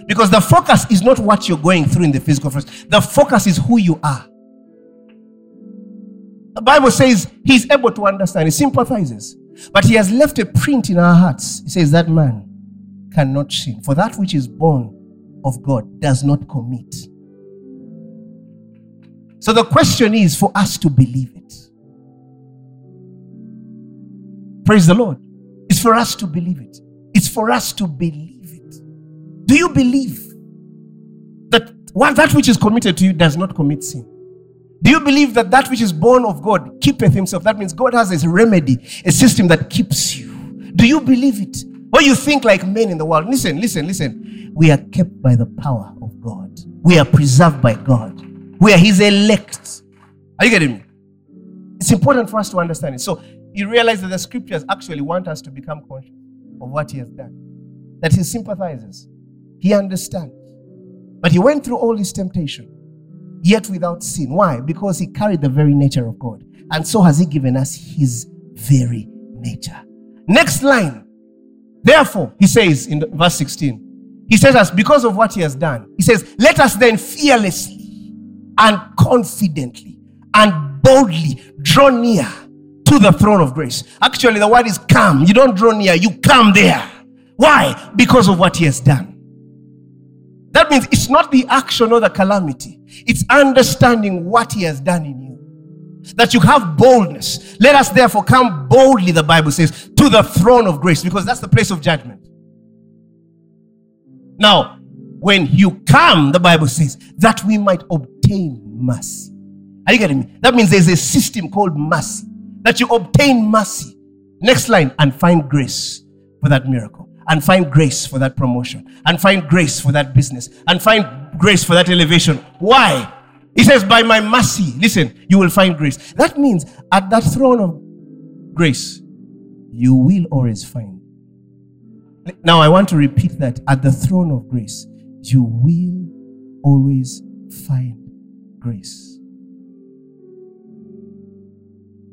Because the focus is not what you're going through in the physical flesh. The focus is who you are. The Bible says He's able to understand. He sympathizes. But He has left a print in our hearts. He says that man cannot sin. For that which is born of God does not commit. So the question is for us to believe it. Praise the Lord. It's for us to believe it. It's for us to believe. Do you believe that that which is committed to you does not commit sin? Do you believe that that which is born of God keepeth Himself? That means God has a remedy, a system that keeps you. Do you believe it? Or you think like men in the world? Listen. We are kept by the power of God. We are preserved by God. We are His elect. Are you getting me? It's important for us to understand it. So you realize that the scriptures actually want us to become conscious of what He has done. That He sympathizes. He understands. But He went through all this temptation, yet without sin. Why? Because He carried the very nature of God. And so has He given us His very nature. Next line. Therefore, He says in verse 16, He says, because of what He has done, He says, let us then fearlessly and confidently and boldly draw near to the throne of grace. Actually, the word is come. You don't draw near, you come there. Why? Because of what He has done. That means it's not the action or the calamity. It's understanding what He has done in you. That you have boldness. Let us therefore come boldly, the Bible says, to the throne of grace. Because that's the place of judgment. Now, when you come, the Bible says, that we might obtain mercy. Are you getting me? That means there's a system called mercy. That you obtain mercy. Next line, and find grace for that miracle. And find grace for that promotion. And find grace for that business. And find grace for that elevation. Why? He says, by my mercy, listen, you will find grace. That means at that throne of grace, you will always find. Now I want to repeat that. At the throne of grace, you will always find grace.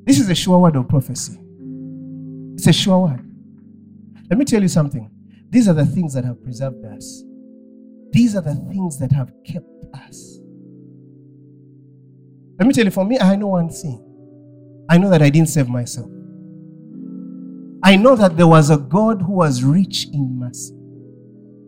This is a sure word of prophecy. It's a sure word. Let me tell you something. These are the things that have preserved us. These are the things that have kept us. Let me tell you, for me, I know one thing. I know that I didn't save myself. I know that there was a God who was rich in mercy.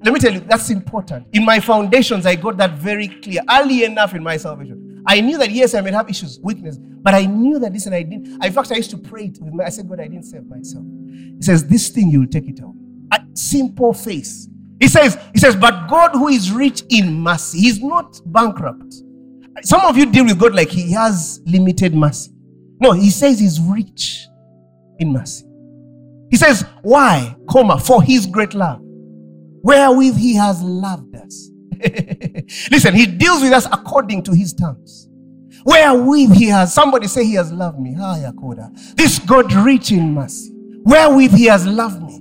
Let me tell you, that's important. In my foundations, I got that very clear. Early enough in my salvation. I knew that, yes, I may have issues, weakness, but I knew that this and I didn't. In fact, I used to pray it with me. I said, God, I didn't save myself. He says, this thing you will take it out. A simple faith. He says, but God who is rich in mercy, He's not bankrupt. Some of you deal with God like He has limited mercy. No, he says he's rich in mercy. He says, why? For his great love, wherewith he has loved us. Listen, he deals with us according to his terms. Wherewith he has, somebody say he has loved me. This God rich in mercy, wherewith he has loved me.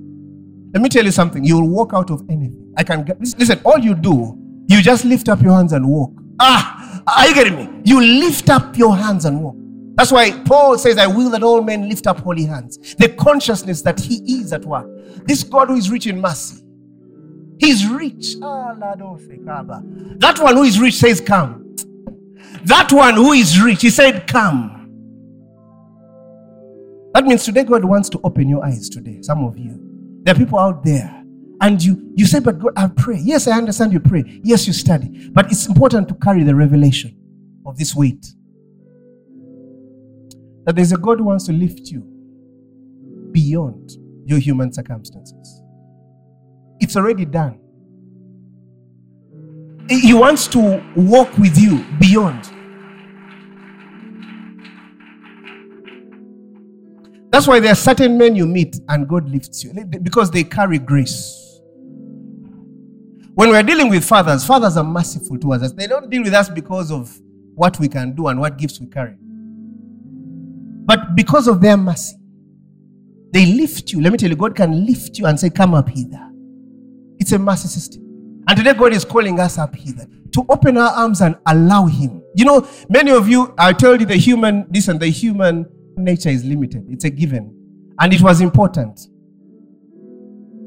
Let me tell you something. You will walk out of anything. Listen, all you do, you just lift up your hands and walk. Are you getting me? You lift up your hands and walk. That's why Paul says, I will that all men lift up holy hands. The consciousness that he is at work. This God who is rich in mercy. He's rich. That one who is rich says, come. That one who is rich, he said, come. That means today God wants to open your eyes today. Some of you. There are people out there. And you say, but God, I pray. Yes, I understand you pray. Yes, you study. But it's important to carry the revelation of this weight. That there's a God who wants to lift you beyond your human circumstances. It's already done. He wants to walk with you beyond. That's why there are certain men you meet and God lifts you. Because they carry grace. When we're dealing with fathers, fathers are merciful towards us. They don't deal with us because of what we can do and what gifts we carry. But because of their mercy, they lift you. Let me tell you, God can lift you and say, come up hither. It's a mercy system. And today God is calling us up hither to open our arms and allow him. You know, many of you, I told you the human nature is limited. It's a given. And it was important.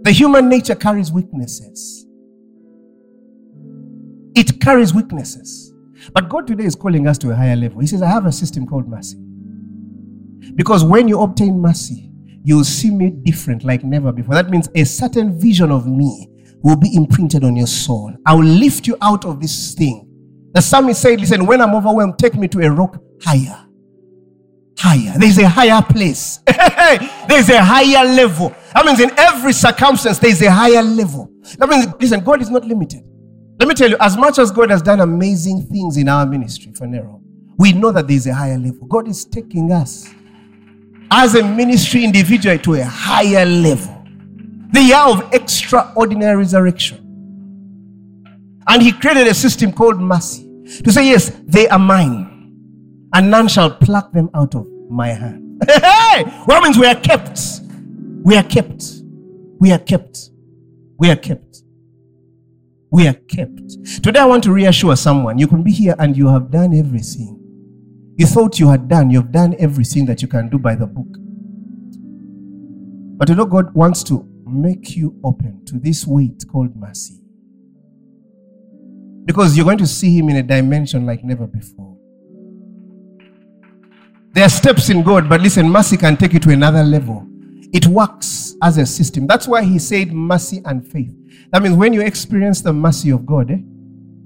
The human nature carries weaknesses. It carries weaknesses. But God today is calling us to a higher level. He says, I have a system called mercy. Because when you obtain mercy, you'll see me different like never before. That means a certain vision of me will be imprinted on your soul. I will lift you out of this thing. The psalmist said, listen, when I'm overwhelmed, take me to a rock higher. Higher. There's a higher place. There's a higher level. That means in every circumstance, there's a higher level. That means, listen, God is not limited. Let me tell you, as much as God has done amazing things in our ministry, for Nero, we know that there's a higher level. God is taking us as a ministry individual to a higher level. The year of extraordinary resurrection. And he created a system called mercy to say, yes, they are mine. And none shall pluck them out of my hand. That means we are kept. We are kept. We are kept. We are kept. We are kept. Today I want to reassure someone. You can be here and you have done everything. You thought you had done. You've done everything that you can do by the book. But you know God wants to make you open to this weight called mercy. Because you're going to see him in a dimension like never before. There are steps in God, but listen, mercy can take you to another level. It works as a system. That's why he said mercy and faith. That means when you experience the mercy of God,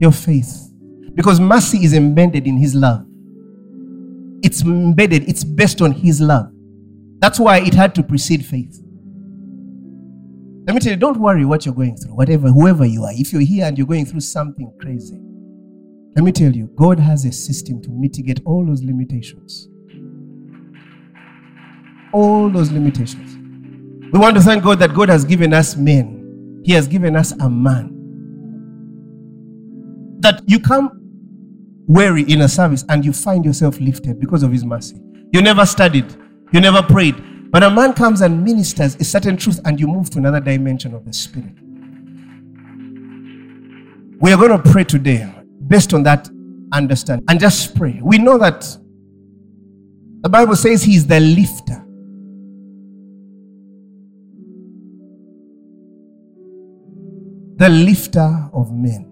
your faith. Because mercy is embedded in his love. It's embedded. It's based on his love. That's why it had to precede faith. Let me tell you, don't worry what you're going through, whatever, whoever you are. If you're here and you're going through something crazy, let me tell you, God has a system to mitigate all those limitations. All those limitations. We want to thank God that God has given us men. He has given us a man. That you come weary in a service and you find yourself lifted because of his mercy. You never studied. You never prayed. But a man comes and ministers a certain truth and you move to another dimension of the spirit. We are going to pray today based on that understanding. And just pray. We know that the Bible says he is the lifter. The lifter of men.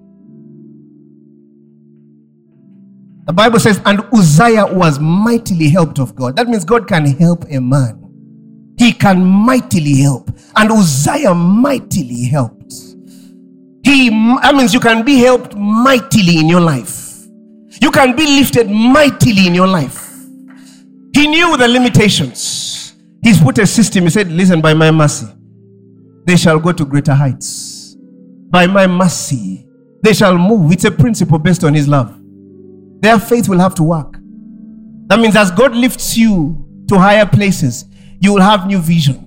The Bible says, and Uzziah was mightily helped of God. That means God can help a man. He can mightily help. And Uzziah mightily helped. That means you can be helped mightily in your life. You can be lifted mightily in your life. He knew the limitations. He's put a system. He said, listen, by my mercy, they shall go to greater heights. By my mercy, they shall move. It's a principle based on his love. Their faith will have to work. That means as God lifts you to higher places, you will have new vision.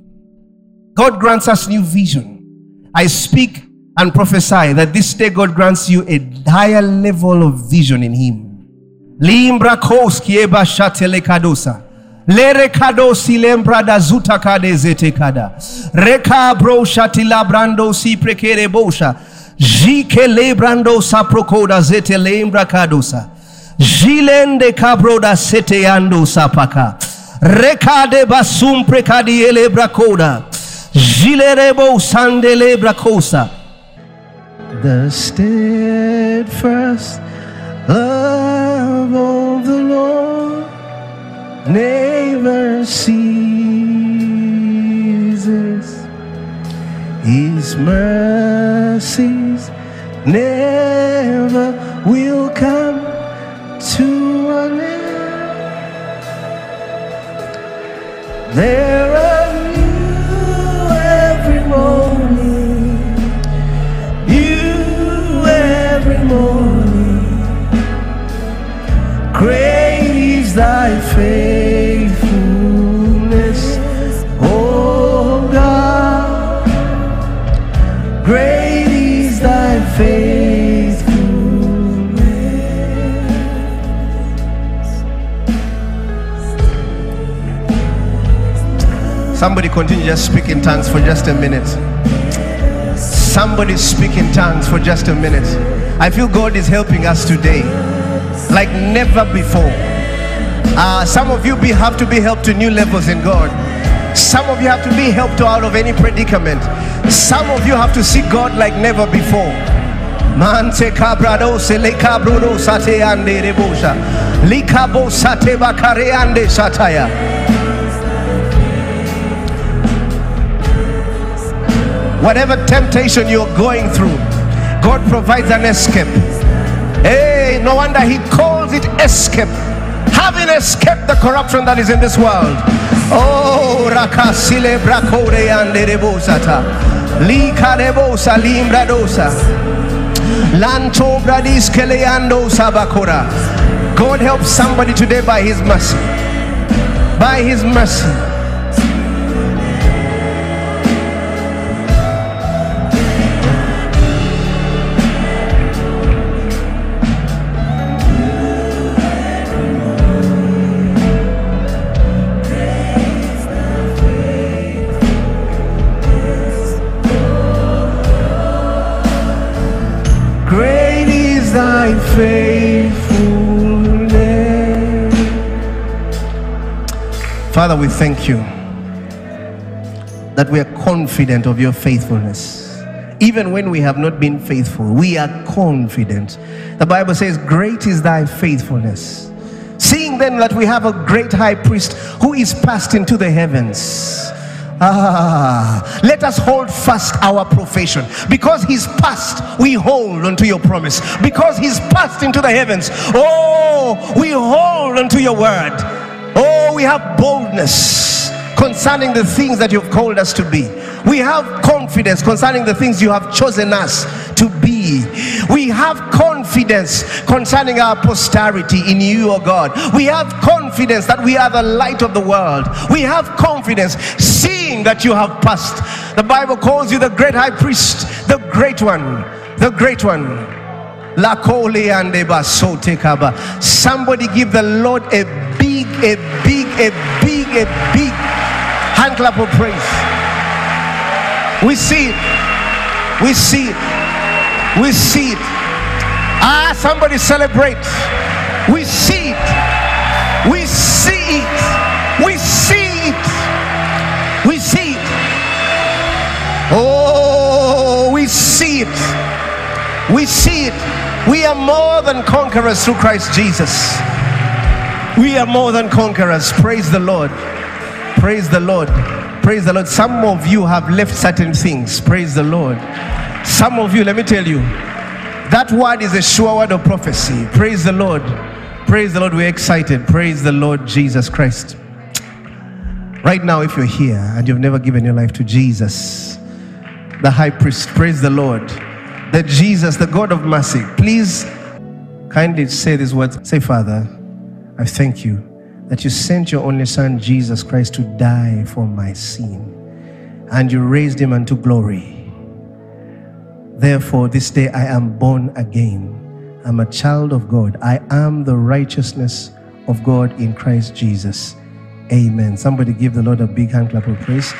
God grants us new vision. I speak and prophesy that this day God grants you a higher level of vision in Him. The steadfast love of the Lord never ceases, His mercies never will come to an end. There are new every morning, new every morning. Great is thy faithfulness, O God. Great is thy faithfulness. Somebody continue, just speak in tongues for just a minute. Somebody speak in tongues for just a minute. I feel God is helping us today like never before. Some of you have to be helped to new levels in God. Some of you have to be helped out of any predicament. Some of you have to see God like never before. Mante cabrado se le cabrudo sate ande rebosa. Likabo sate bakare ande sataya. Whatever temptation you're going through, God provides an escape. Hey, no wonder He calls it escape. Having escaped the corruption that is in this world. Oh, rakasile brakore anderebosata, likarebosa limbradosa, lanto bradiskele andosa bakora. God help somebody today by His mercy. By His mercy. Father, we thank you that we are confident of your faithfulness. Even when we have not been faithful, we are confident. The Bible says, great is thy faithfulness. Seeing then that we have a great high priest who is passed into the heavens. Let us hold fast our profession. Because He's passed, we hold unto your promise. Because He's passed into the heavens, oh, we hold unto your word. Oh, we have boldness concerning the things that you've called us to be. We have confidence concerning the things you have chosen us to be. We have confidence concerning our posterity in you, O God. We have confidence that we are the light of the world. We have confidence seeing that you have passed. The Bible calls you the great high priest, the great one, the great one. Somebody give the Lord a big hand clap of praise. We see it. We see it. We see it. Somebody celebrate. We see it. We see it. We see it. We see it. Oh, we see it. We see it. We are more than conquerors through Christ Jesus. We are more than conquerors. Praise the Lord. Praise the Lord. Praise the Lord. Some of you have left certain things. Praise the Lord. Some of you, let me tell you, that word is a sure word of prophecy. Praise the Lord. Praise the Lord. We're excited. Praise the Lord Jesus Christ. Right now, if you're here and you've never given your life to Jesus, the high priest, praise the Lord. That Jesus, the God of mercy, please kindly say these words. Say, Father, I thank you that you sent your only son, Jesus Christ, to die for my sin, and you raised him unto glory. Therefore, this day I am born again. I'm a child of God. I am the righteousness of God in Christ Jesus. Amen. Somebody give the Lord a big hand clap of praise.